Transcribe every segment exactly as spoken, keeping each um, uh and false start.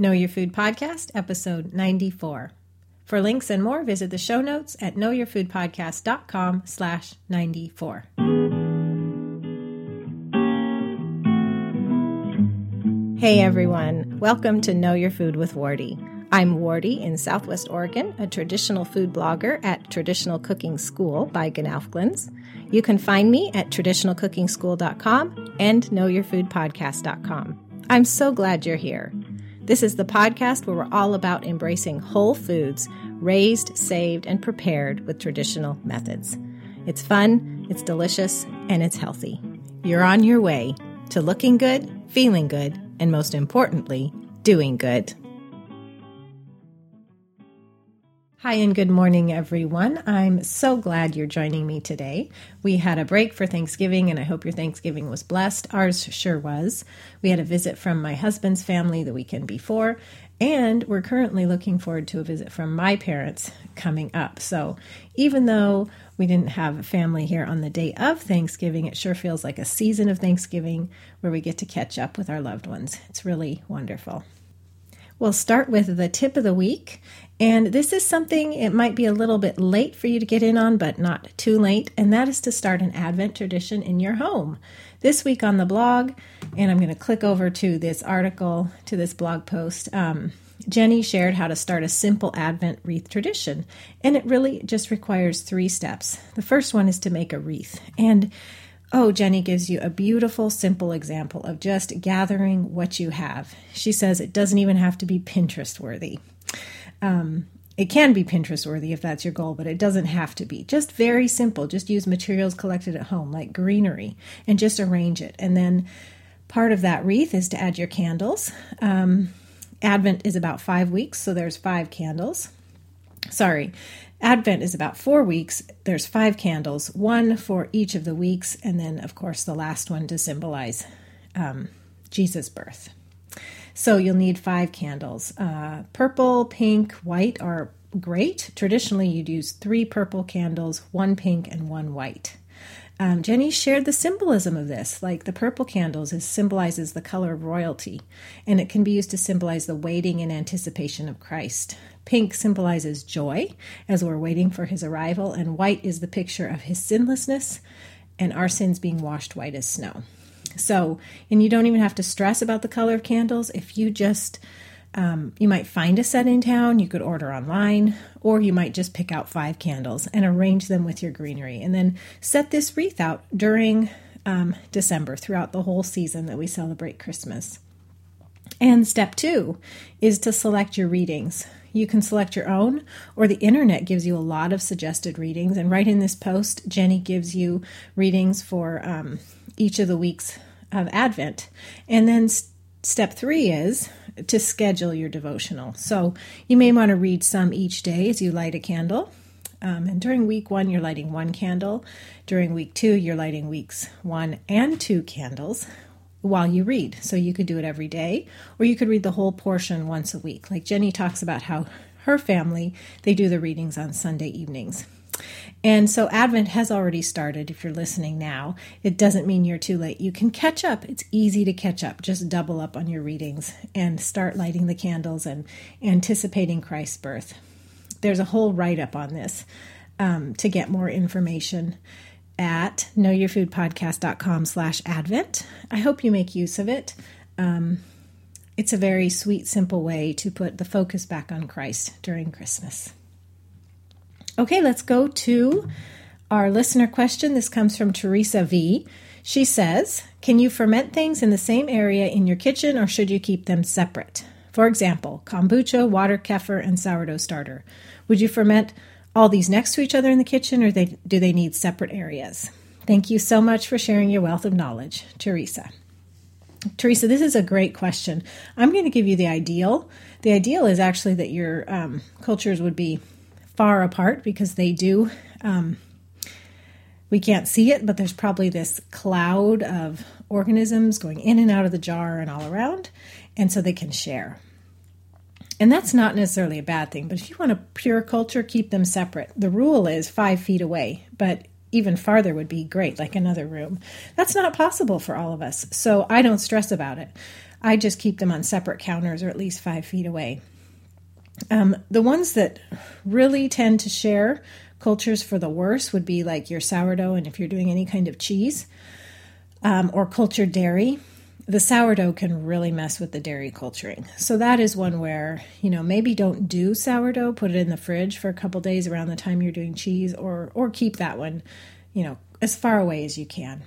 Know Your Food Podcast, episode ninety-four. For links and more, visit the show notes at knowyourfoodpodcast.com slash 94. Hey everyone, welcome to Know Your Food with Wardy. I'm Wardy in Southwest Oregon, a traditional food blogger at Traditional Cooking School by GNOWFGLINS. You can find me at traditional cooking school dot com and know your food podcast dot com. I'm so glad you're here. This is the podcast where we're all about embracing whole foods, raised, saved, and prepared with traditional methods. It's fun, it's delicious, and it's healthy. You're on your way to looking good, feeling good, and most importantly, doing good. Hi and good morning, everyone. I'm so glad you're joining me today. We had a break for Thanksgiving, and I hope your Thanksgiving was blessed. Ours sure was. We had a visit from my husband's family the weekend before, and we're currently looking forward to a visit from my parents coming up. So even though we didn't have family here on the day of Thanksgiving, it sure feels like a season of Thanksgiving where we get to catch up with our loved ones. It's really wonderful. We'll start with the tip of the week, and this is something it might be a little bit late for you to get in on, but not too late, and that is to start an Advent tradition in your home. This week on the blog, and I'm going to click over to this article, to this blog post, um, Jenny shared how to start a simple Advent wreath tradition, and it really just requires three steps. The first one is to make a wreath, and oh, Jenny gives you a beautiful, simple example of just gathering what you have. She says it doesn't even have to be Pinterest-worthy. Um, it can be Pinterest-worthy if that's your goal, but it doesn't have to be. Just very simple. Just use materials collected at home, like greenery, and just arrange it. And then part of that wreath is to add your candles. Um, Advent is about five weeks, so there's five candles. Sorry. Advent is about four weeks. There's five candles, one for each of the weeks, and then, of course, the last one to symbolize um, Jesus' birth. So you'll need five candles. Uh, purple, pink, white are great. Traditionally, you'd use three purple candles, one pink, and one white. Um, Jenny shared the symbolism of this, like the purple candles is symbolizes the color of royalty, and it can be used to symbolize the waiting and anticipation of Christ. Pink symbolizes joy as we're waiting for his arrival, and white is the picture of his sinlessness and our sins being washed white as snow. So, and you don't even have to stress about the color of candles. If you just, um, you might find a set in town, you could order online, or you might just pick out five candles and arrange them with your greenery, and then set this wreath out during um, December, throughout the whole season that we celebrate Christmas. And step two is to select your readings. You can select your own, or the internet gives you a lot of suggested readings. And right in this post, Jenny gives you readings for um, each of the weeks of Advent. And then st- step three is to schedule your devotional. So you may want to read some each day as you light a candle. Um, and during week one, you're lighting one candle. During week two, you're lighting weeks one and two candles while you read. So you could do it every day, or you could read the whole portion once a week. Like Jenny talks about how her family, they do the readings on Sunday evenings. And so Advent has already started. If you're listening now, it doesn't mean you're too late. You can catch up. It's easy to catch up. Just double up on your readings and start lighting the candles and anticipating Christ's birth. There's a whole write-up on this um, to get more information at knowyourfoodpodcast.com slash advent. I hope you make use of it. Um, it's a very sweet, simple way to put the focus back on Christ during Christmas. Okay, let's go to our listener question. This comes from Teresa V. She says, can you ferment things in the same area in your kitchen, or should you keep them separate? For example, kombucha, water kefir, and sourdough starter. Would you ferment all these next to each other in the kitchen, or they, do they need separate areas? Thank you so much for sharing your wealth of knowledge, Teresa. Teresa, this is a great question. I'm going to give you the ideal. The ideal is actually that your um, cultures would be far apart, because they do, um, we can't see it, but there's probably this cloud of organisms going in and out of the jar and all around, and so they can share. And that's not necessarily a bad thing, but if you want a pure culture, keep them separate. The rule is five feet away, but even farther would be great, like another room. That's not possible for all of us, so I don't stress about it. I just keep them on separate counters or at least five feet away. Um, the ones that really tend to share cultures for the worse would be like your sourdough, and if you're doing any kind of cheese, um, or cultured dairy. The sourdough can really mess with the dairy culturing. So that is one where, you know, maybe don't do sourdough, put it in the fridge for a couple days around the time you're doing cheese, or or keep that one, you know, as far away as you can.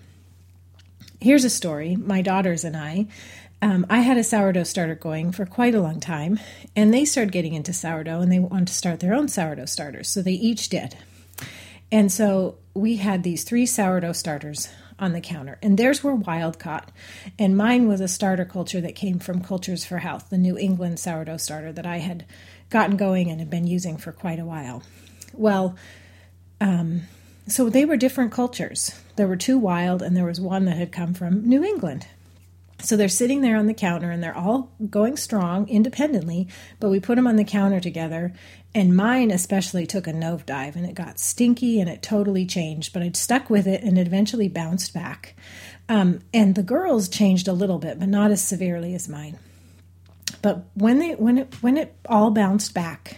Here's a story. My daughters and I, um, I had a sourdough starter going for quite a long time, and they started getting into sourdough, and they wanted to start their own sourdough starters, so they each did. And so we had these three sourdough starters on the counter, and theirs were wild caught, and mine was a starter culture that came from Cultures for Health, the New England sourdough starter that I had gotten going and had been using for quite a while. Well, um, so they were different cultures. There were two wild, and there was one that had come from New England. So they're sitting there on the counter, and they're all going strong independently, but we put them on the counter together, and mine especially took a nosedive, and it got stinky, and it totally changed, but I'd stuck with it, and it eventually bounced back. Um, and the girls changed a little bit, but not as severely as mine. But when they when it, when it all bounced back,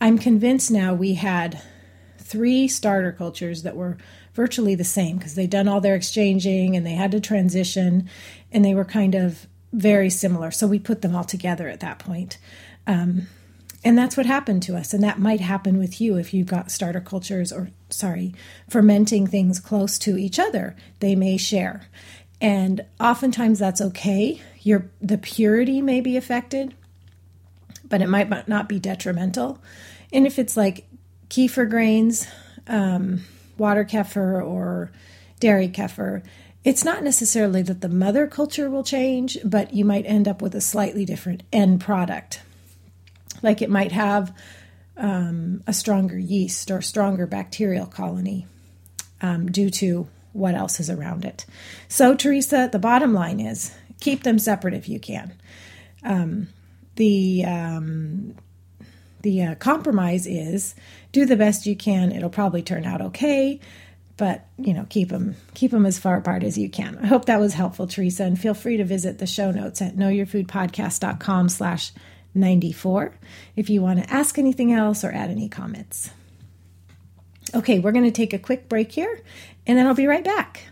I'm convinced now we had three starter cultures that were virtually the same, because they'd done all their exchanging and they had to transition, and they were kind of very similar. So we put them all together at that point. Um, and that's what happened to us. And that might happen with you if you've got starter cultures or, sorry, fermenting things close to each other. They may share. And oftentimes that's okay. Your the purity may be affected, but it might not be detrimental. And if it's like kefir grains, um, water kefir or dairy kefir, it's not necessarily that the mother culture will change, but you might end up with a slightly different end product. Like it might have um, a stronger yeast or stronger bacterial colony um, due to what else is around it. So, Teresa, the bottom line is keep them separate if you can. Um, the... Um, The uh, compromise is do the best you can. It'll probably turn out okay, but, you know, keep them, keep them as far apart as you can. I hope that was helpful, Teresa, and feel free to visit the show notes at knowyourfoodpodcast.com slash 94 if you want to ask anything else or add any comments. Okay, we're going to take a quick break here, and then I'll be right back.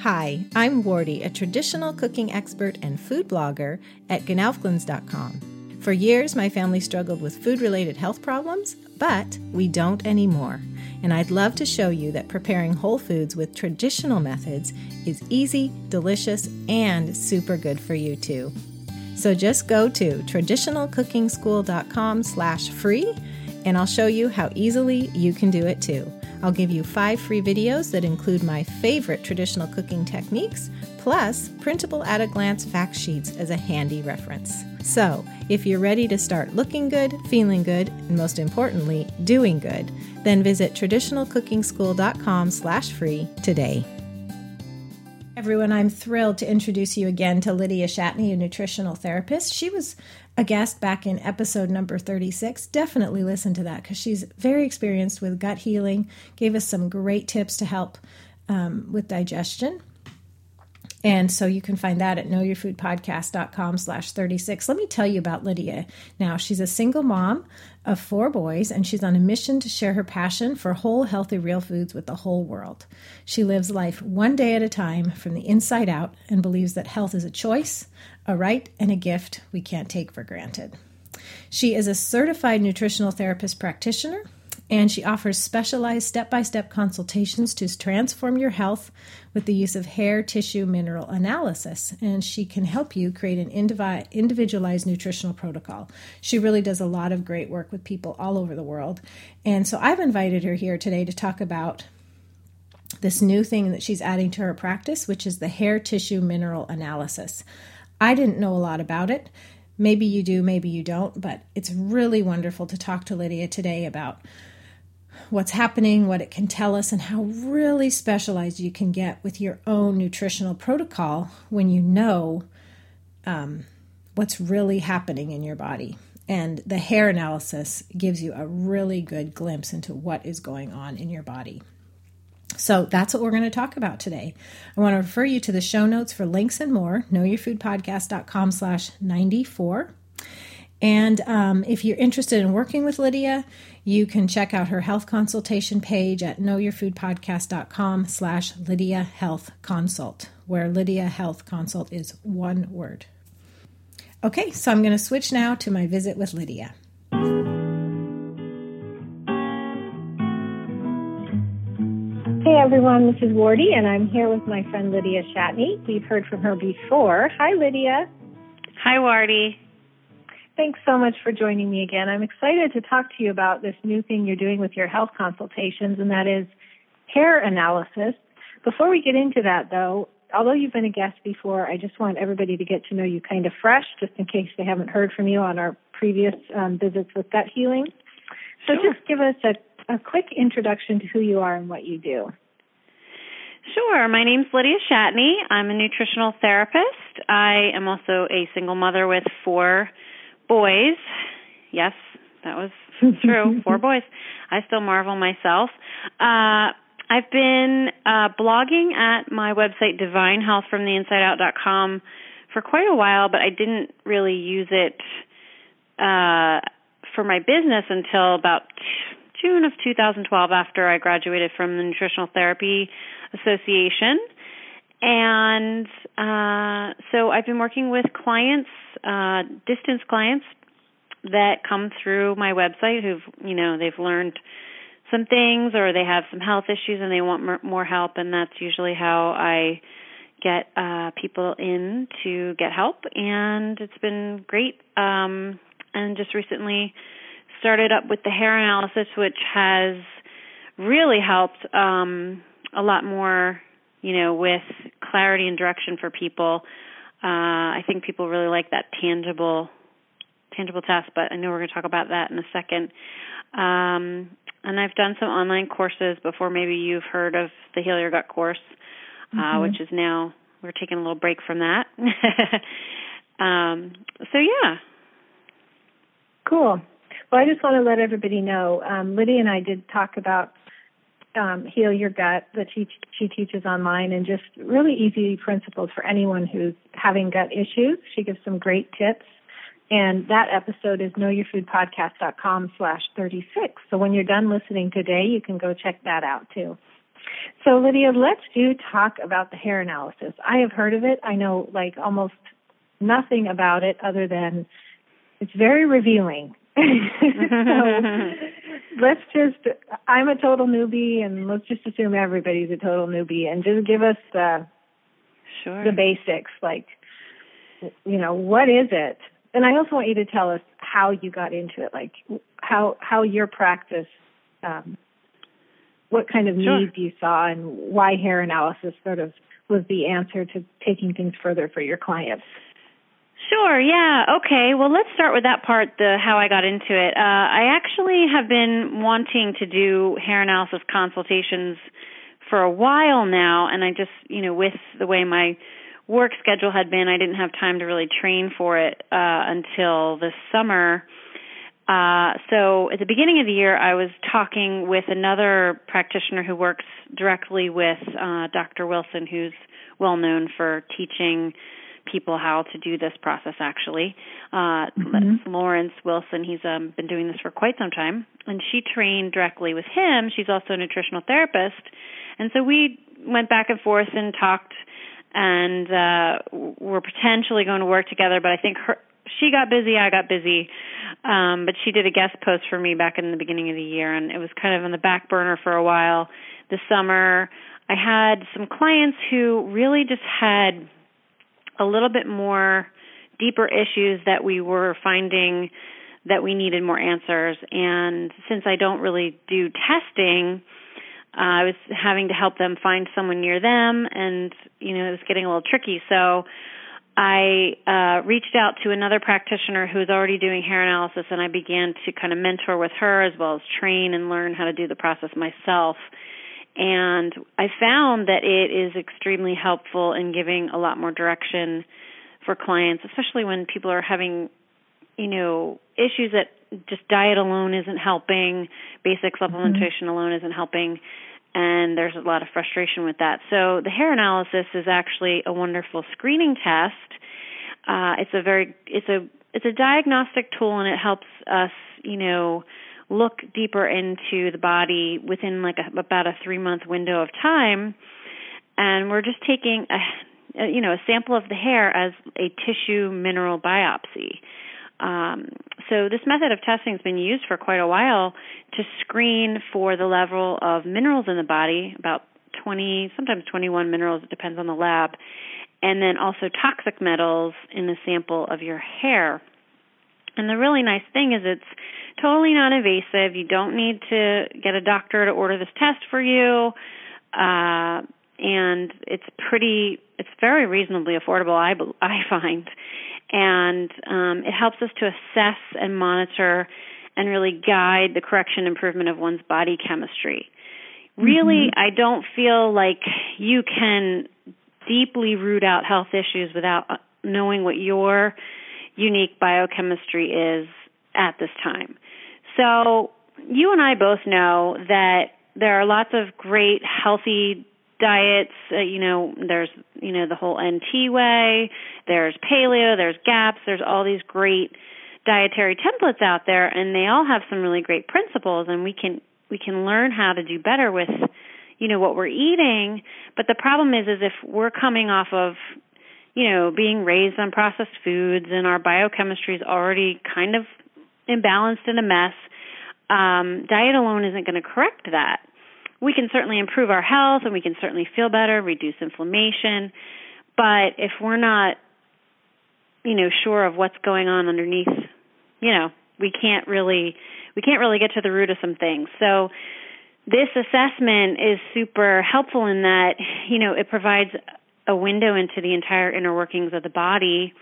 Hi, I'm Wardy, a traditional cooking expert and food blogger at G N O W F G L I N S dot com. For years, my family struggled with food-related health problems, but we don't anymore. And I'd love to show you that preparing whole foods with traditional methods is easy, delicious, and super good for you too. So just go to traditionalcookingschool.com slash free, and I'll show you how easily you can do it too. I'll give you five free videos that include my favorite traditional cooking techniques, plus printable at-a-glance fact sheets as a handy reference. So, if you're ready to start looking good, feeling good, and most importantly, doing good, then visit traditionalcookingschool.com slash free today. Everyone, I'm thrilled to introduce you again to Lydia Shatney, a nutritional therapist. She was a guest back in episode number thirty-six. Definitely listen to that because she's very experienced with gut healing, gave us some great tips to help um, with digestion. And so you can find that at knowyourfoodpodcast.com slash 36. Let me tell you about Lydia. Now, she's a single mom of four boys, and she's on a mission to share her passion for whole, healthy, real foods with the whole world. She lives life one day at a time from the inside out and believes that health is a choice, a right, and a gift we can't take for granted. She is a certified nutritional therapist practitioner, and she offers specialized step-by-step consultations to transform your health with the use of hair tissue mineral analysis. And she can help you create an individualized nutritional protocol. She really does a lot of great work with people all over the world. And so I've invited her here today to talk about this new thing that she's adding to her practice, which is the hair tissue mineral analysis. I didn't know a lot about it. Maybe you do, maybe you don't, but it's really wonderful to talk to Lydia today about what's happening, what it can tell us, and how really specialized you can get with your own nutritional protocol when you know um, what's really happening in your body. And the hair analysis gives you a really good glimpse into what is going on in your body. So that's what we're going to talk about today. I want to refer you to the show notes for links and more, knowyourfoodpodcast.com slash 94. And um, if you're interested in working with Lydia, you can check out her health consultation page at knowyourfoodpodcast.com slash Lydia Health Consult, where Lydia Health Consult is one word. Okay, so I'm going to switch now to my visit with Lydia. Hey everyone, this is Wardy, and I'm here with my friend Lydia Shatney. We've heard from her before. Hi Lydia. Hi Wardy. Thanks so much for joining me again. I'm excited to talk to you about this new thing you're doing with your health consultations, and that is hair analysis. Before we get into that, though, although you've been a guest before, I just want everybody to get to know you kind of fresh, just in case they haven't heard from you on our previous um, visits with gut healing. So sure. Just give us a, a quick introduction to who you are and what you do. Sure. My name's Lydia Shatney. I'm a nutritional therapist. I am also a single mother with four boys. Yes, that was true. Four boys. I still marvel myself. Uh, I've been uh, blogging at my website, divine health from the inside out dot com, for quite a while, but I didn't really use it uh, for my business until about June of two thousand twelve, after I graduated from the Nutritional Therapy Association. And uh, so I've been working with clients, uh, distance clients that come through my website who've, you know, they've learned some things or they have some health issues and they want more help, and that's usually how I get uh, people in to get help. And it's been great. Um, and just recently started up with the hair analysis, which has really helped um, a lot more, you know, with clarity and direction for people. Uh, I think people really like that tangible tangible test, but I know we're going to talk about that in a second. Um, and I've done some online courses before. Maybe you've heard of the Heal Your Gut course, uh, mm-hmm. which is now, we're taking a little break from that. um, so, yeah. Cool. Well, I just want to let everybody know, um, Lydia and I did talk about Um, Heal Your Gut that she, she teaches online, and just really easy principles for anyone who's having gut issues. She gives some great tips, and that episode is knowyourfoodpodcast.com slash 36. So when you're done listening today, you can go check that out too. So Lydia, let's do talk about the hair analysis. I have heard of it. I know like almost nothing about it other than it's very revealing. So let's just, I'm a total newbie, and let's just assume everybody's a total newbie, and just give us the, sure. the basics, like, you know, what is it? And I also want you to tell us how you got into it, like how, how your practice, um, what kind of sure. needs you saw, and why hair analysis sort of was the answer to taking things further for your clients. Sure, yeah, okay. Well, let's start with that part, the how I got into it. Uh, I actually have been wanting to do hair analysis consultations for a while now, and I just, you know, with the way my work schedule had been, I didn't have time to really train for it uh, until this summer. Uh, so at the beginning of the year, I was talking with another practitioner who works directly with uh, Doctor Wilson, who's well known for teaching people how to do this process, actually. Uh, mm-hmm. Lawrence Wilson, he's um, been doing this for quite some time, and she trained directly with him. She's also a nutritional therapist, and so we went back and forth and talked, and uh, we're potentially going to work together, but I think her, she got busy, I got busy, um, but she did a guest post for me back in the beginning of the year, and it was kind of on the back burner for a while. This summer, I had some clients who really just had a little bit more deeper issues that we were finding that we needed more answers. And since I don't really do testing, uh, I was having to help them find someone near them, and, you know, it was getting a little tricky. So I uh, reached out to another practitioner who was already doing hair analysis, and I began to kind of mentor with her as well as train and learn how to do the process myself. And I found that it is extremely helpful in giving a lot more direction for clients, especially when people are having, you know, issues that just diet alone isn't helping, basic supplementation mm-hmm. alone isn't helping. and there's a lot of frustration with that. So the hair analysis is actually a wonderful screening test. Uh, it's a very it's a it's a diagnostic tool, and it helps us, you know, look deeper into the body within like a, about a three month window of time, and we're just taking a, a you know a sample of the hair as a tissue mineral biopsy. Um, so this method of testing has been used for quite a while to screen for the level of minerals in the body, about twenty, sometimes twenty-one minerals, it depends on the lab, and then also toxic metals in the sample of your hair. And the really nice thing is it's totally non-invasive. You don't need to get a doctor to order this test for you, uh, and it's pretty, it's very reasonably affordable, I, I find. And um, it helps us to assess and monitor and really guide the correction improvement of one's body chemistry. Really, mm-hmm. I don't feel like you can deeply root out health issues without knowing what your unique biochemistry is at this time. So you and I both know that there are lots of great healthy diets, uh, you know, there's, you know, the whole N T way, there's paleo, there's GAPS, there's all these great dietary templates out there, and they all have some really great principles, and we can we can learn how to do better with, you know, what we're eating. But the problem is, is if we're coming off of, you know, being raised on processed foods and our biochemistry is already kind of imbalanced and a mess, um, diet alone isn't going to correct that. We can certainly improve our health, and we can certainly feel better, reduce inflammation. But if we're not, you know, sure of what's going on underneath, you know, we can't really we can't really get to the root of some things. So this assessment is super helpful in that, you know, it provides a window into the entire inner workings of the body.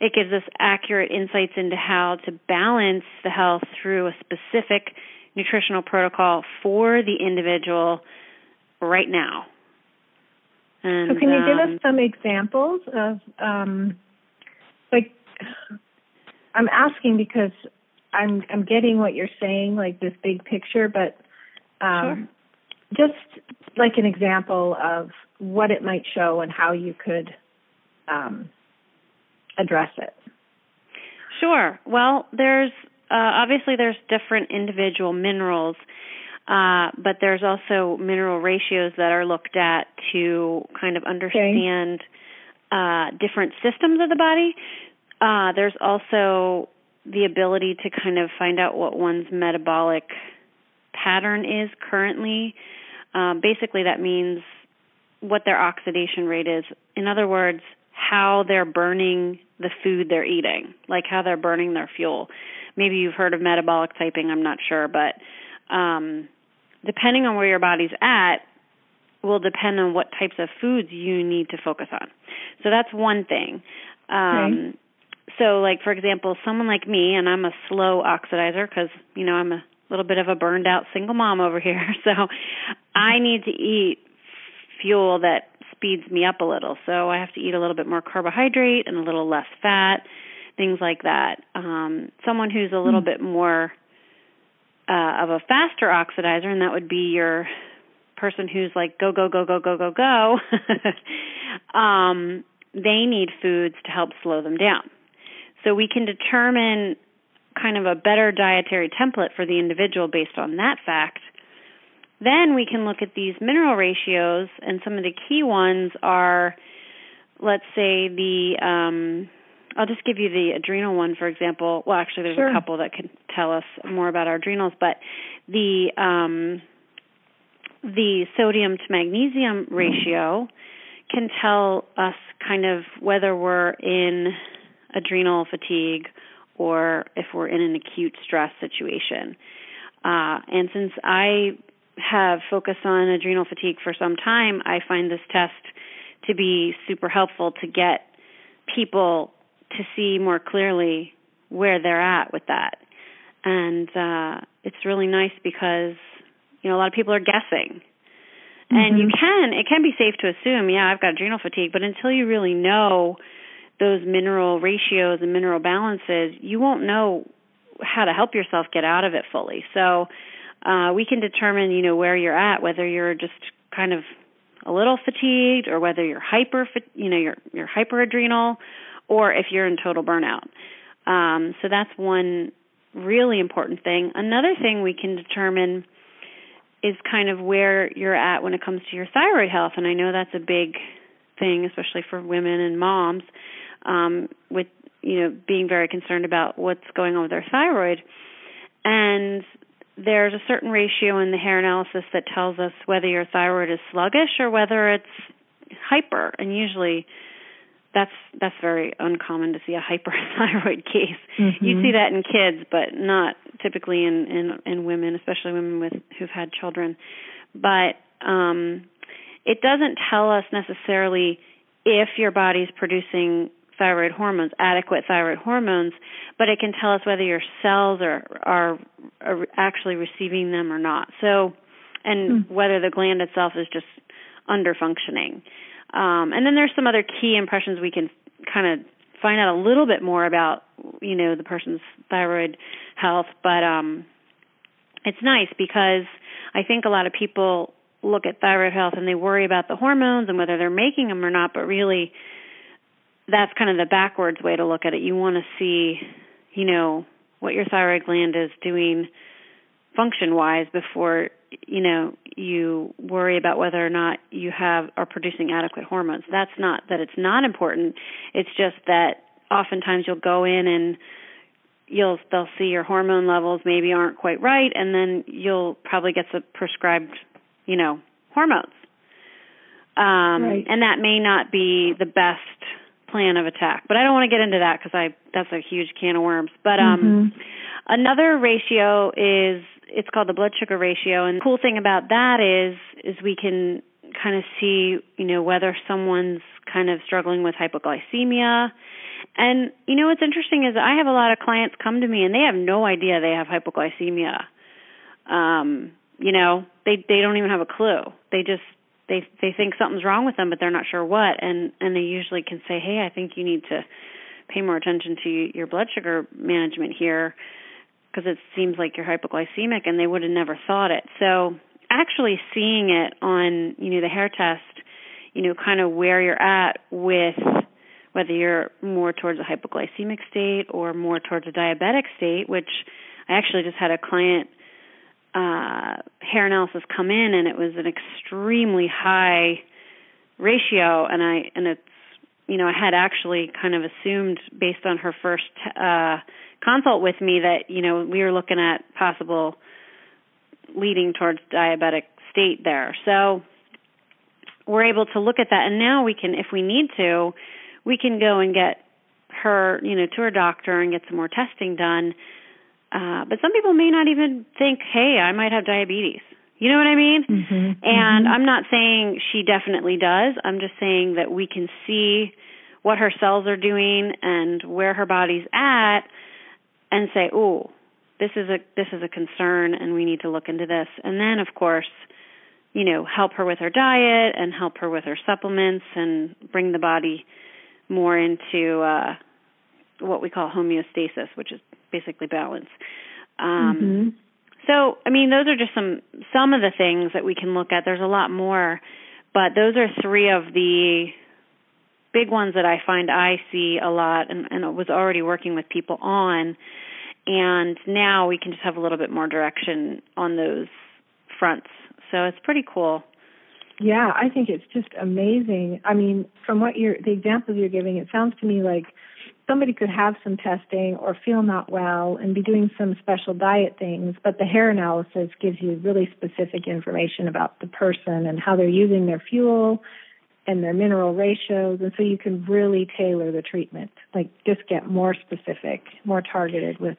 It gives us accurate insights into how to balance the health through a specific nutritional protocol for the individual right now. And, so can you um, give us some examples of, um, like, I'm asking because I'm I'm getting what you're saying, like this big picture, but um, sure. just like an example of what it might show and how you could um, address it. Sure. Well, there's Uh, obviously, there's different individual minerals, uh, but there's also mineral ratios that are looked at to kind of understand okay. uh, different systems of the body. Uh, there's also the ability to kind of find out what one's metabolic pattern is currently. Uh, basically, that means what their oxidation rate is. In other words, how they're burning the food they're eating, like how they're burning their fuel. Maybe you've heard of metabolic typing, I'm not sure, but um, depending on where your body's at will depend on what types of foods you need to focus on. So that's one thing. Um, okay. So, like, for example, someone like me, and I'm a slow oxidizer because, you know, I'm a little bit of a burned-out single mom over here, so I need to eat fuel that speeds me up a little. So I have to eat a little bit more carbohydrate and a little less fat, things like that. Um, someone who's a little mm. bit more uh, of a faster oxidizer, and that would be your person who's like go, go, go, go, go, go, go, um, they need foods to help slow them down. So we can determine kind of a better dietary template for the individual based on that fact. Then we can look at these mineral ratios, and some of the key ones are, let's say the, um, I'll just give you the adrenal one, for example. Well, actually, there's sure. a couple that can tell us more about our adrenals, but the um, the sodium to magnesium ratio can tell us kind of whether we're in adrenal fatigue or if we're in an acute stress situation. Uh, and since I have focused on adrenal fatigue for some time, I find this test to be super helpful to get people to see more clearly where they're at with that. And uh, it's really nice because, you know, a lot of people are guessing. Mm-hmm. And you can, it can be safe to assume, yeah, I've got adrenal fatigue, but until you really know those mineral ratios and mineral balances, you won't know how to help yourself get out of it fully. So uh, we can determine, you know, where you're at, whether you're just kind of a little fatigued or whether you're hyper, you know, you're, you're hyperadrenal, or if you're in total burnout. Um, so that's one really important thing. Another thing we can determine is kind of where you're at when it comes to your thyroid health. And I know that's a big thing, especially for women and moms, um, with, you know, being very concerned about what's going on with their thyroid. And there's a certain ratio in the hair analysis that tells us whether your thyroid is sluggish or whether it's hyper. And usually that's that's very uncommon to see a hyperthyroid case. Mm-hmm. You see that in kids, but not typically in, in, in women, especially women with who've had children. But um, it doesn't tell us necessarily if your body's producing thyroid hormones, adequate thyroid hormones, but it can tell us whether your cells are are, are actually receiving them or not. So, and mm. whether the gland itself is just under functioning. Um, and then there's some other key impressions we can kind of find out a little bit more about, you know, the person's thyroid health. But um, it's nice because I think a lot of people look at thyroid health and they worry about the hormones and whether they're making them or not, but really that's kind of the backwards way to look at it. You want to see, you know, what your thyroid gland is doing function-wise before, you know, you worry about whether or not you have are producing adequate hormones. That's not that it's not important. It's just that oftentimes you'll go in and you'll they'll see your hormone levels maybe aren't quite right, and then you'll probably get some prescribed, you know, hormones. Um, right. And that may not be the best plan of attack. But I don't want to get into that because I that's a huge can of worms. But um, mm-hmm. another ratio is it's called the blood sugar ratio, and the cool thing about that is is we can kind of see, you know, whether someone's kind of struggling with hypoglycemia. And you know what's interesting is I have a lot of clients come to me and they have no idea they have hypoglycemia. Um, you know, they they don't even have a clue. They just They they think something's wrong with them, but they're not sure what, and, and they usually can say, hey, I think you need to pay more attention to your blood sugar management here because it seems like you're hypoglycemic, and they would have never thought it. So actually seeing it on, you know, the hair test, you know, kind of where you're at with whether you're more towards a hypoglycemic state or more towards a diabetic state, which I actually just had a client Uh, hair analysis come in, and it was an extremely high ratio, and I and it's you know I had actually kind of assumed based on her first uh, consult with me that you know we were looking at possible leading towards diabetic state there. So we're able to look at that, and now we can, if we need to, we can go and get her you know to her doctor and get some more testing done. Uh, but some people may not even think, hey, I might have diabetes. You know what I mean? Mm-hmm. And mm-hmm. I'm not saying she definitely does. I'm just saying that we can see what her cells are doing and where her body's at and say, oh, this is a this is a concern and we need to look into this. And then, of course, you know, help her with her diet and help her with her supplements and bring the body more into uh, what we call homeostasis, which is basically balance. Um, mm-hmm. So, I mean, those are just some some of the things that we can look at. There's a lot more, but those are three of the big ones that I find I see a lot and, and was already working with people on. And now we can just have a little bit more direction on those fronts. So it's pretty cool. Yeah, I think it's just amazing. I mean, from what you're, the examples you're giving, it sounds to me like somebody could have some testing or feel not well and be doing some special diet things, but the hair analysis gives you really specific information about the person and how they're using their fuel and their mineral ratios, and so you can really tailor the treatment, like just get more specific, more targeted with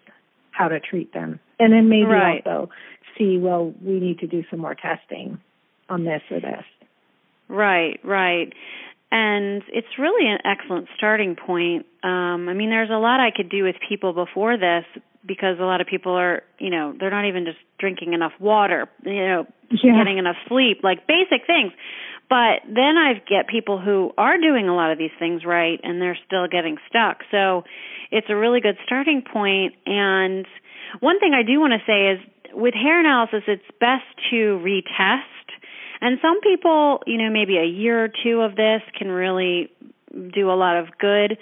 how to treat them. And then maybe right. also see, well, we need to do some more testing on this or this. Right, right. And it's really an excellent starting point. Um, I mean, there's a lot I could do with people before this because a lot of people are, you know, they're not even just drinking enough water, you know, yeah. getting enough sleep, like basic things. But then I get people who are doing a lot of these things right and they're still getting stuck. So it's a really good starting point. And one thing I do want to say is with hair analysis, it's best to retest. And some people, you know, maybe a year or two of this can really do a lot of good.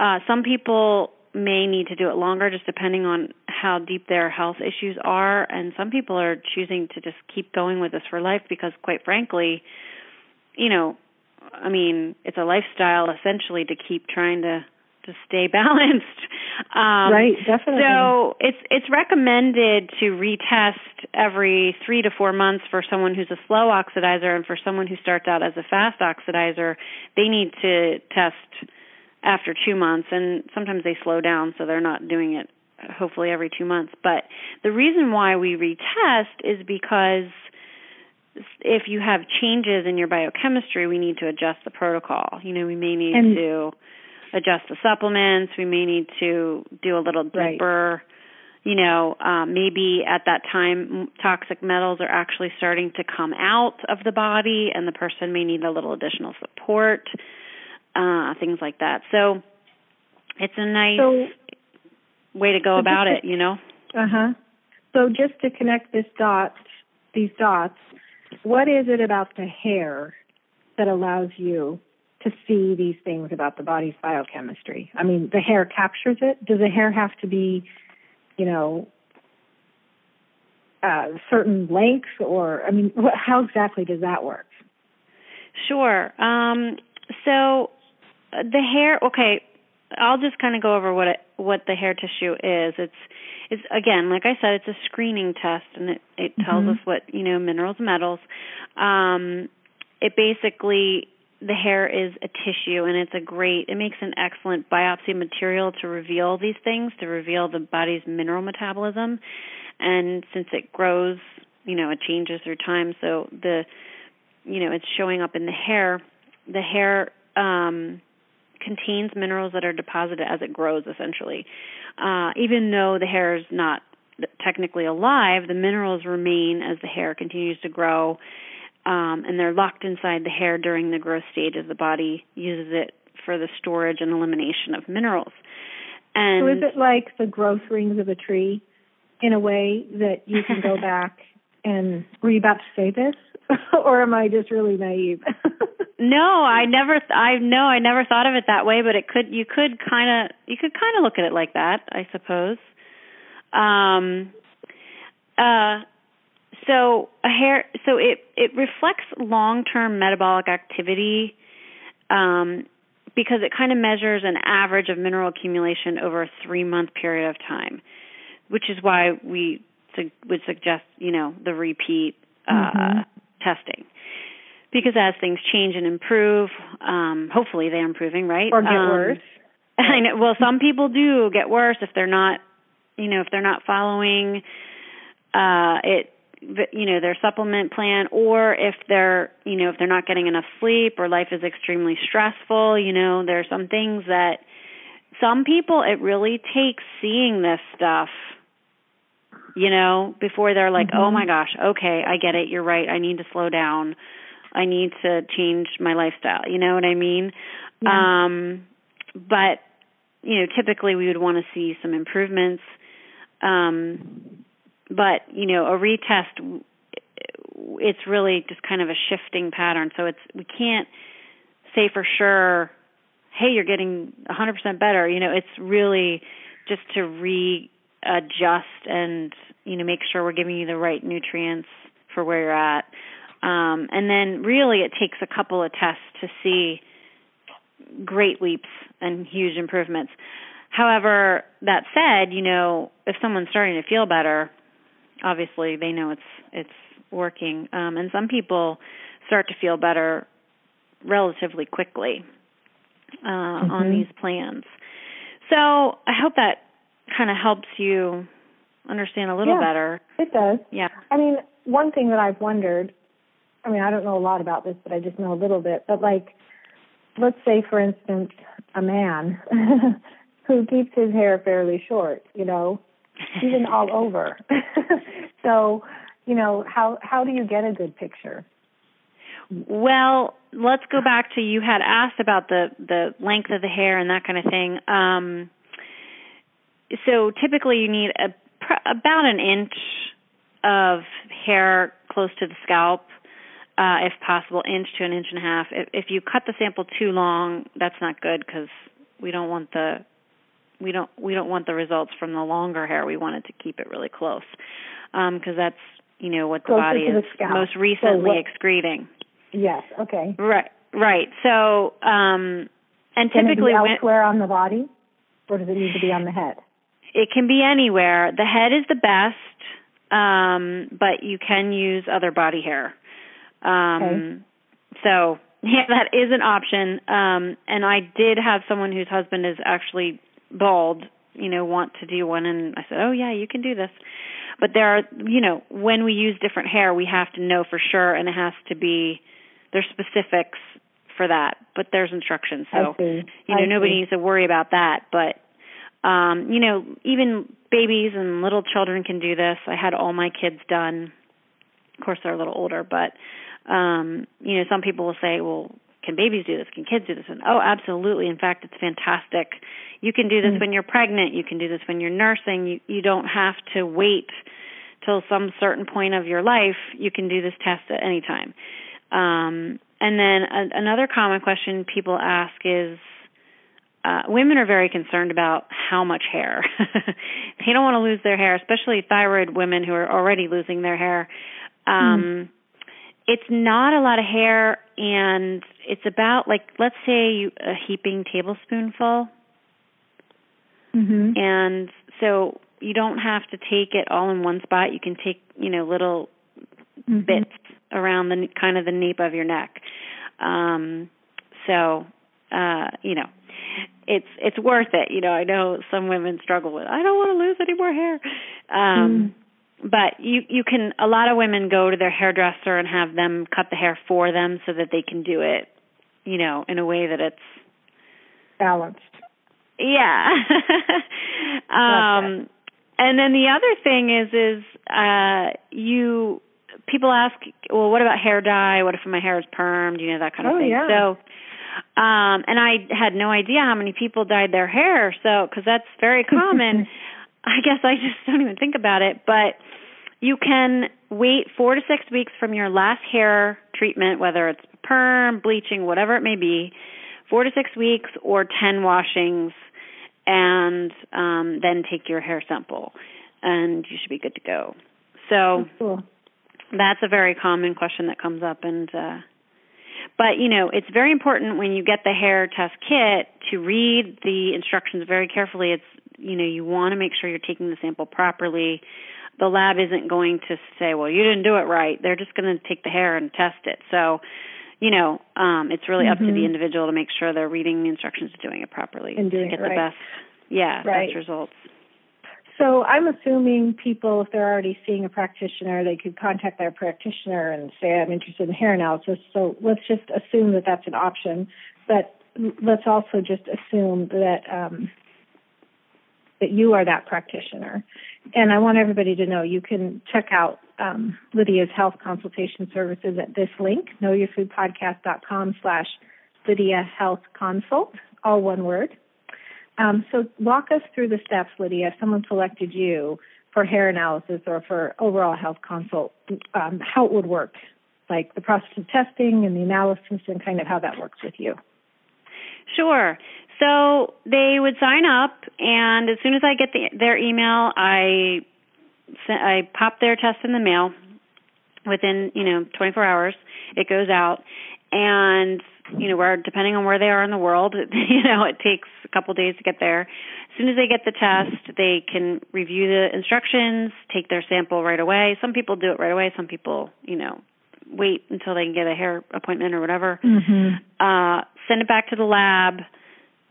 Uh, some people may need to do it longer, just depending on how deep their health issues are. And some people are choosing to just keep going with this for life because, quite frankly, you know, I mean, it's a lifestyle essentially to keep trying to, to stay balanced. Um, right, definitely. So it's it's recommended to retest every three to four months for someone who's a slow oxidizer, and for someone who starts out as a fast oxidizer, they need to test after two months, and sometimes they slow down, so they're not doing it hopefully every two months. But the reason why we retest is because if you have changes in your biochemistry, we need to adjust the protocol. You know, we may need and, to adjust the supplements. We may need to do a little deeper, right. you know, uh, maybe at that time toxic metals are actually starting to come out of the body, and the person may need a little additional support, uh, things like that. So it's a nice so, way to go so about it, to, you know. Uh-huh. So just to connect this dot, these dots, what is it about the hair that allows you to see these things about the body's biochemistry? I mean, the hair captures it. Does the hair have to be, you know, uh, certain lengths, or, I mean, wh- how exactly does that work? Sure. Um, so the hair, okay, I'll just kind of go over what it, what the hair tissue is. It's, it's again, like I said, it's a screening test, and it, it tells mm-hmm. us what, you know, minerals, metals. Um, it basically... The hair is a tissue, and it's a great, it makes an excellent biopsy material to reveal these things, to reveal the body's mineral metabolism. And since it grows, you know, it changes through time. So the, you know, it's showing up in the hair. The hair um, contains minerals that are deposited as it grows, essentially. Uh, even though the hair is not technically alive, the minerals remain as the hair continues to grow. Um, and they're locked inside the hair during the growth stage as the body uses it for the storage and elimination of minerals. And so is it like the growth rings of a tree in a way that you can go back and, were you about to say this? Or am I just really naive? No, I never, th- I no, I never thought of it that way, but it could, you could kind of, you could kind of look at it like that, I suppose. Um, uh, So a hair, so it, it reflects long-term metabolic activity um, because it kind of measures an average of mineral accumulation over a three-month period of time, which is why we su- would suggest, you know, the repeat uh, mm-hmm. testing. Because as things change and improve, um, hopefully they're improving, right? Or get um, worse. I know, well, some people do get worse if they're not, you know, if they're not following uh, it. You know, their supplement plan, or if they're, you know, if they're not getting enough sleep, or life is extremely stressful. You know, there are some things that some people, it really takes seeing this stuff, you know, before they're like, mm-hmm. oh my gosh, okay, I get it, you're right, I need to slow down, I need to change my lifestyle, you know what I mean? Yeah. Um, but, you know, typically we would want to see some improvements. Um But, you know, a retest, it's really just kind of a shifting pattern. So it's, we can't say for sure, hey, you're getting one hundred percent better. You know, it's really just to readjust and, you know, make sure we're giving you the right nutrients for where you're at. Um, and then really it takes a couple of tests to see great leaps and huge improvements. However, that said, you know, if someone's starting to feel better, obviously they know it's it's working. Um, and some people start to feel better relatively quickly uh, mm-hmm. on these plans. So I hope that kind of helps you understand a little yeah, better. It does. Yeah. I mean, one thing that I've wondered, I mean, I don't know a lot about this, but I just know a little bit. But like, let's say, for instance, a man who keeps his hair fairly short, you know, even all over. So, you know, how, how do you get a good picture? Well, let's go back to, you had asked about the, the length of the hair and that kind of thing. Um, so typically you need a, about an inch of hair close to the scalp, uh, if possible, inch to an inch and a half. If, if you cut the sample too long, that's not good because we don't want the we don't we don't want the results from the longer hair. We wanted to keep it really close because um, that's you know what the Closer body is the most recently so excreting. Yes. Okay. Right. Right. So um, and can typically it be elsewhere on the body, or does it need to be on the head? It can be anywhere. The head is the best, um, but you can use other body hair. Um, okay. So yeah, that is an option. Um, and I did have someone whose husband is actually bald, you know, want to do one, and I said, oh, yeah, you can do this. But there are, you know, when we use different hair, we have to know for sure, and it has to be, there's specifics for that, but there's instructions. So, you know, nobody needs to worry about that, but... Um, you know, even babies and little children can do this. I had all my kids done. Of course, they're a little older, but, um, you know, some people will say, well, can babies do this? Can kids do this? And, oh, absolutely. In fact, it's fantastic. You can do this mm-hmm. when you're pregnant. You can do this when you're nursing. You, you don't have to wait till some certain point of your life. You can do this test at any time. Um, and then a, another common question people ask is, Uh, women are very concerned about how much hair. They don't want to lose their hair, especially thyroid women who are already losing their hair. Um, mm. It's not a lot of hair, and it's about, like, let's say you, a heaping tablespoonful. Mm-hmm. And so you don't have to take it all in one spot. You can take, you know, little mm-hmm. bits around the kind of the nape of your neck. Um, so, uh, you know. It's it's worth it. You know, I know some women struggle with, I don't want to lose any more hair. Um, mm. But you, you can, a lot of women go to their hairdresser and have them cut the hair for them so that they can do it, you know, in a way that it's... balanced. Yeah. um, and then the other thing is, is uh, you, people ask, well, what about hair dye? What if my hair is permed? You know, that kind of oh, thing. Yeah. So... Um, and I had no idea how many people dyed their hair, so because that's very common. I guess I just don't even think about it. But you can wait four to six weeks from your last hair treatment, whether it's perm, bleaching, whatever it may be, four to six weeks or ten washings, and um, then take your hair sample, and you should be good to go. So that's, cool. That's a very common question that comes up, and uh, but, you know, it's very important when you get the hair test kit to read the instructions very carefully. It's, you know, you want to make sure you're taking the sample properly. The lab isn't going to say, well, you didn't do it right. They're just going to take the hair and test it. So, you know, um, it's really mm-hmm. up to the individual to make sure they're reading the instructions and doing it properly and doing to get it right. the best, yeah, right. best results. So I'm assuming people, if they're already seeing a practitioner, they could contact their practitioner and say, I'm interested in hair analysis. So let's just assume that that's an option. But let's also just assume that um, that you are that practitioner. And I want everybody to know you can check out um, Lydia's health consultation services at this link, knowyourfoodpodcast.com slash Lydia Health Consult, all one word. Um, so walk us through the steps, Lydia. If someone selected you for hair analysis or for overall health consult, um, how it would work, like the process of testing and the analysis and kind of how that works with you. Sure. So they would sign up, and as soon as I get the, their email, I, I pop their test in the mail within, you know, twenty-four hours. It goes out, and you know, where, depending on where they are in the world, you know, it takes a couple days to get there. As soon as they get the test, they can review the instructions, take their sample right away. Some people do it right away. Some people, you know, wait until they can get a hair appointment or whatever. Mm-hmm. Uh, send it back to the lab.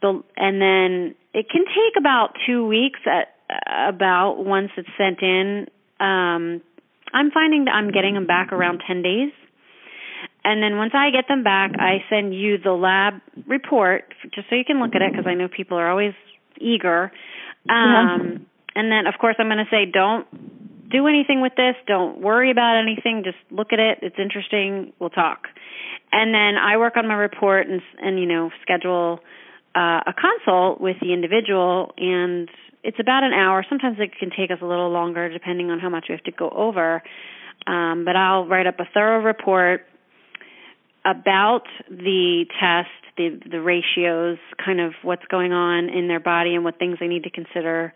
The, and then it can take about two weeks at about once it's sent in. Um, I'm finding that I'm getting them back around ten days. And then once I get them back, I send you the lab report just so you can look at it because I know people are always eager. Um, yeah. And then, of course, I'm going to say don't do anything with this. Don't worry about anything. Just look at it. It's interesting. We'll talk. And then I work on my report and, and you know, schedule uh, a consult with the individual. And it's about an hour. Sometimes it can take us a little longer depending on how much we have to go over. Um, but I'll write up a thorough report about the test, the the ratios, kind of what's going on in their body and what things they need to consider.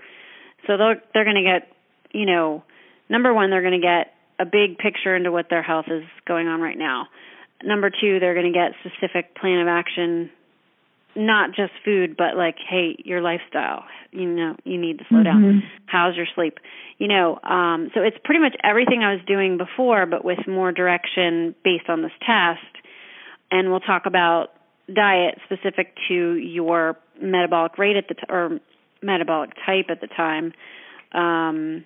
So they're, they're going to get, you know, number one, they're going to get a big picture into what their health is going on right now. Number two, they're going to get specific plan of action, not just food, but like, hey, your lifestyle, you know, you need to slow mm-hmm. down. How's your sleep? You know, um, so it's pretty much everything I was doing before, but with more direction based on this test. And we'll talk about diet specific to your metabolic rate at the t- or metabolic type at the time, um,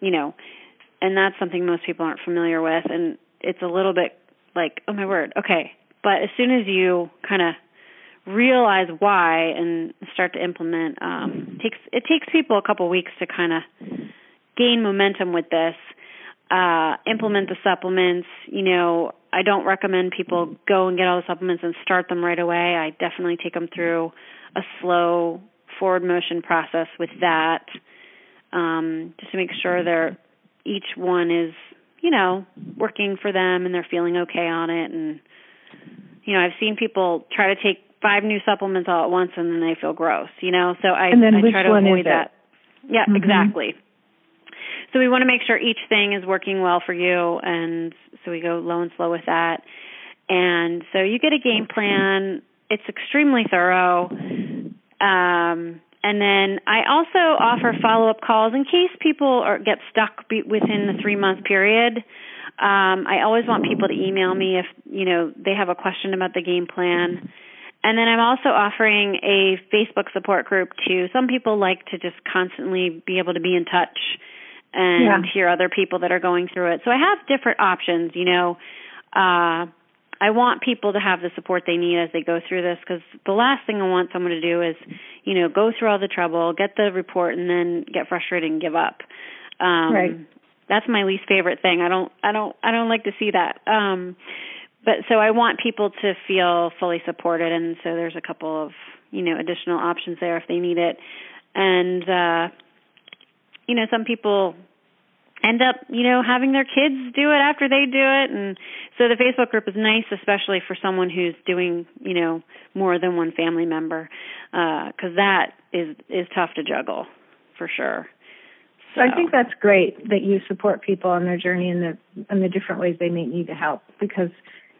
you know, and that's something most people aren't familiar with. And it's a little bit like, oh, my word, okay. But as soon as you kind of realize why and start to implement, um, it takes it takes people a couple weeks to kind of gain momentum with this, uh, implement the supplements. You know, I don't recommend people go and get all the supplements and start them right away. I definitely take them through a slow forward motion process with that, um, just to make sure they're each one is, you know, working for them and they're feeling okay on it. And, you know, I've seen people try to take five new supplements all at once and then they feel gross, you know. So I, and then I which try to one avoid is that. It? Yeah, mm-hmm. exactly. So we want to make sure each thing is working well for you, and so we go low and slow with that. And so you get a game plan. It's extremely thorough. Um, and then I also offer follow-up calls in case people are, get stuck be, within the three-month period. Um, I always want people to email me if, you know, they have a question about the game plan. And then I'm also offering a Facebook support group, too. Some people like to just constantly be able to be in touch and yeah. hear other people that are going through it. So I have different options, you know. Uh, I want people to have the support they need as they go through this, because the last thing I want someone to do is, you know, go through all the trouble, get the report, and then get frustrated and give up. Um, right. That's my least favorite thing. I don't, I don't, I don't like to see that. Um, But so I want people to feel fully supported, and so there's a couple of, you know, additional options there if they need it. And, uh, you know, some people end up, you know, having their kids do it after they do it. And so the Facebook group is nice, especially for someone who's doing, you know, more than one family member, because uh, that is, is tough to juggle for sure. So I think that's great that you support people on their journey and the, and the different ways they may need to help, because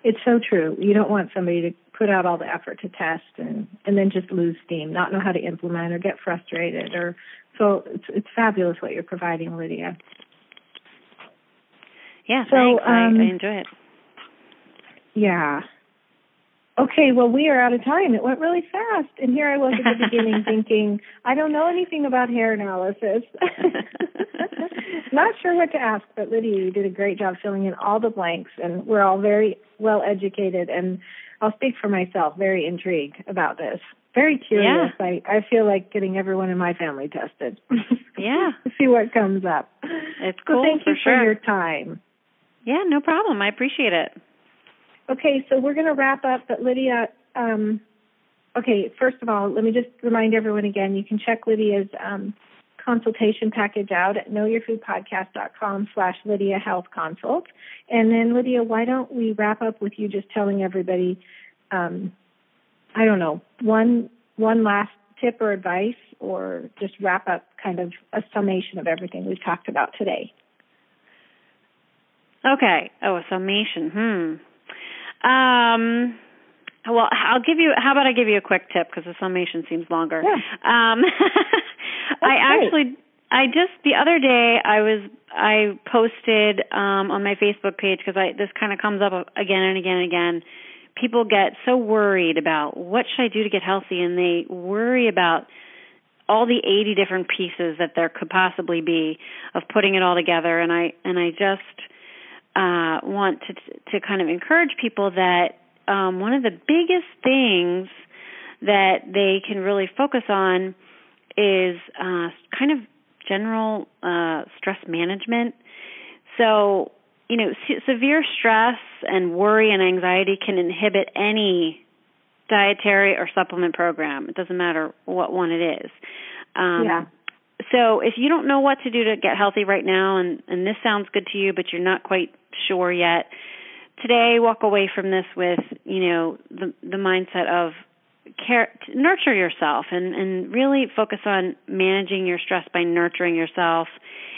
it's so true. You don't want somebody to put out all the effort to test and, and then just lose steam, not know how to implement or get frustrated. Or so it's, it's fabulous what you're providing, Lydia. Yeah, so, thanks. Um, I, I enjoy it. Yeah. Okay, well, we are out of time. It went really fast. And here I was at the beginning thinking, I don't know anything about hair analysis. Not sure what to ask, but Lydia, you did a great job filling in all the blanks, and we're all very well educated, and I'll speak for myself, very intrigued about this. Very curious. Yeah. I, I feel like getting everyone in my family tested. Yeah. To see what comes up. It's cool. So thank you for, sure. for your time. Yeah, no problem. I appreciate it. Okay, so we're going to wrap up, but Lydia, um, okay, first of all, let me just remind everyone again, you can check Lydia's um, consultation package out at knowyourfoodpodcast.com slash Lydia Health Consult. And then, Lydia, why don't we wrap up with you just telling everybody, um, I don't know, one one last tip or advice, or just wrap up kind of a summation of everything we've talked about today. Okay. Oh, a summation. Hmm. Um, well, I'll give you, how about I give you a quick tip, because the summation seems longer. Yeah. Um, I actually, great. I just, the other day I was, I posted um, on my Facebook page, because I this kind of comes up again and again and again. People get so worried about what should I do to get healthy, and they worry about all the eighty different pieces that there could possibly be of putting it all together. And I, and I just... Uh, want to to kind of encourage people that um, one of the biggest things that they can really focus on is uh, kind of general uh, stress management. So, you know, se- severe stress and worry and anxiety can inhibit any dietary or supplement program. It doesn't matter what one it is. Um, yeah. So if you don't know what to do to get healthy right now, and, and this sounds good to you, but you're not quite sure yet, today walk away from this with, you know, the, the mindset of care, nurture yourself and, and really focus on managing your stress by nurturing yourself.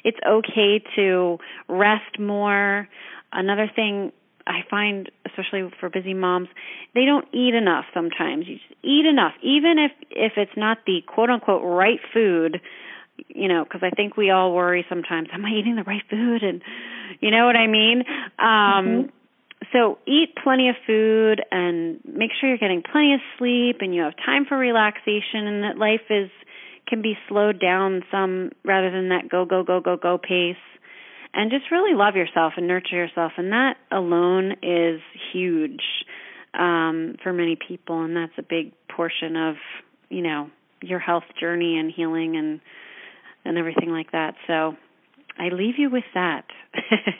It's okay to rest more. Another thing I find, especially for busy moms, they don't eat enough sometimes. You just eat enough, even if, if it's not the quote-unquote right food, you know, because I think we all worry sometimes, am I eating the right food? And you know what I mean? Um, mm-hmm. So eat plenty of food and make sure you're getting plenty of sleep and you have time for relaxation, and that life is can be slowed down some rather than that go, go, go, go, go pace. And just really love yourself and nurture yourself. And that alone is huge um, for many people. And that's a big portion of, you know, your health journey and healing and and everything like that. So I leave you with that.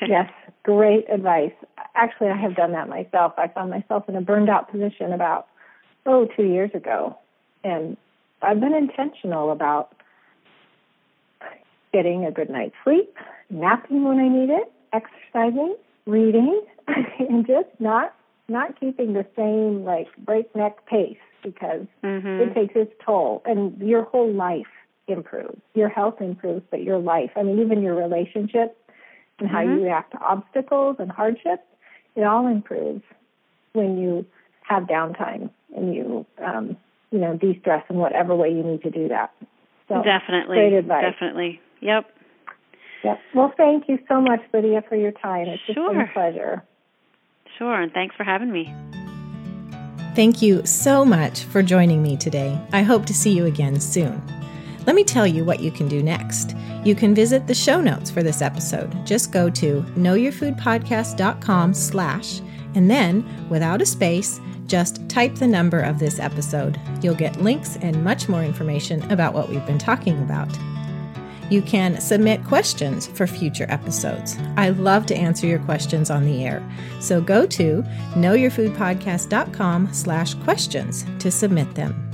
Yes, great advice. Actually, I have done that myself. I found myself in a burned out position about, oh, two years ago. And I've been intentional about getting a good night's sleep, napping when I need it, exercising, reading, and just not not keeping the same like breakneck pace, because mm-hmm. it takes its toll, and your whole life improves. Your health improves, but your life, I mean, even your relationships and mm-hmm. how you react to obstacles and hardships, it all improves when you have downtime and you, um, you know, de-stress in whatever way you need to do that. So, definitely. Great advice. Definitely. Yep. Yep. Well, thank you so much, Lydia, for your time. It's sure. just been a pleasure. Sure, and thanks for having me. Thank you so much for joining me today. I hope to see you again soon. Let me tell you what you can do next. You can visit the show notes for this episode. Just go to knowyourfoodpodcast.com slash, and then, without a space, just type the number of this episode. You'll get links and much more information about what we've been talking about. You can submit questions for future episodes. I love to answer your questions on the air. So go to knowyourfoodpodcast.com slash questions to submit them.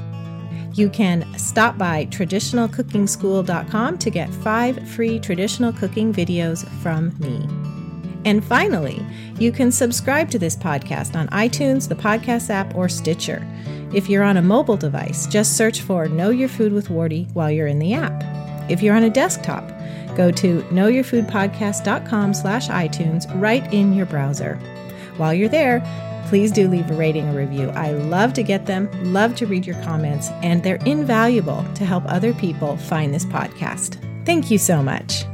You can stop by traditional cooking school dot com to get five free traditional cooking videos from me. And finally, you can subscribe to this podcast on iTunes, the podcast app, or Stitcher. If you're on a mobile device, just search for Know Your Food with Wardy while you're in the app. If you're on a desktop, go to knowyourfoodpodcast.com slash iTunes right in your browser. While you're there, please do leave a rating or review. I love to get them, love to read your comments, and they're invaluable to help other people find this podcast. Thank you so much.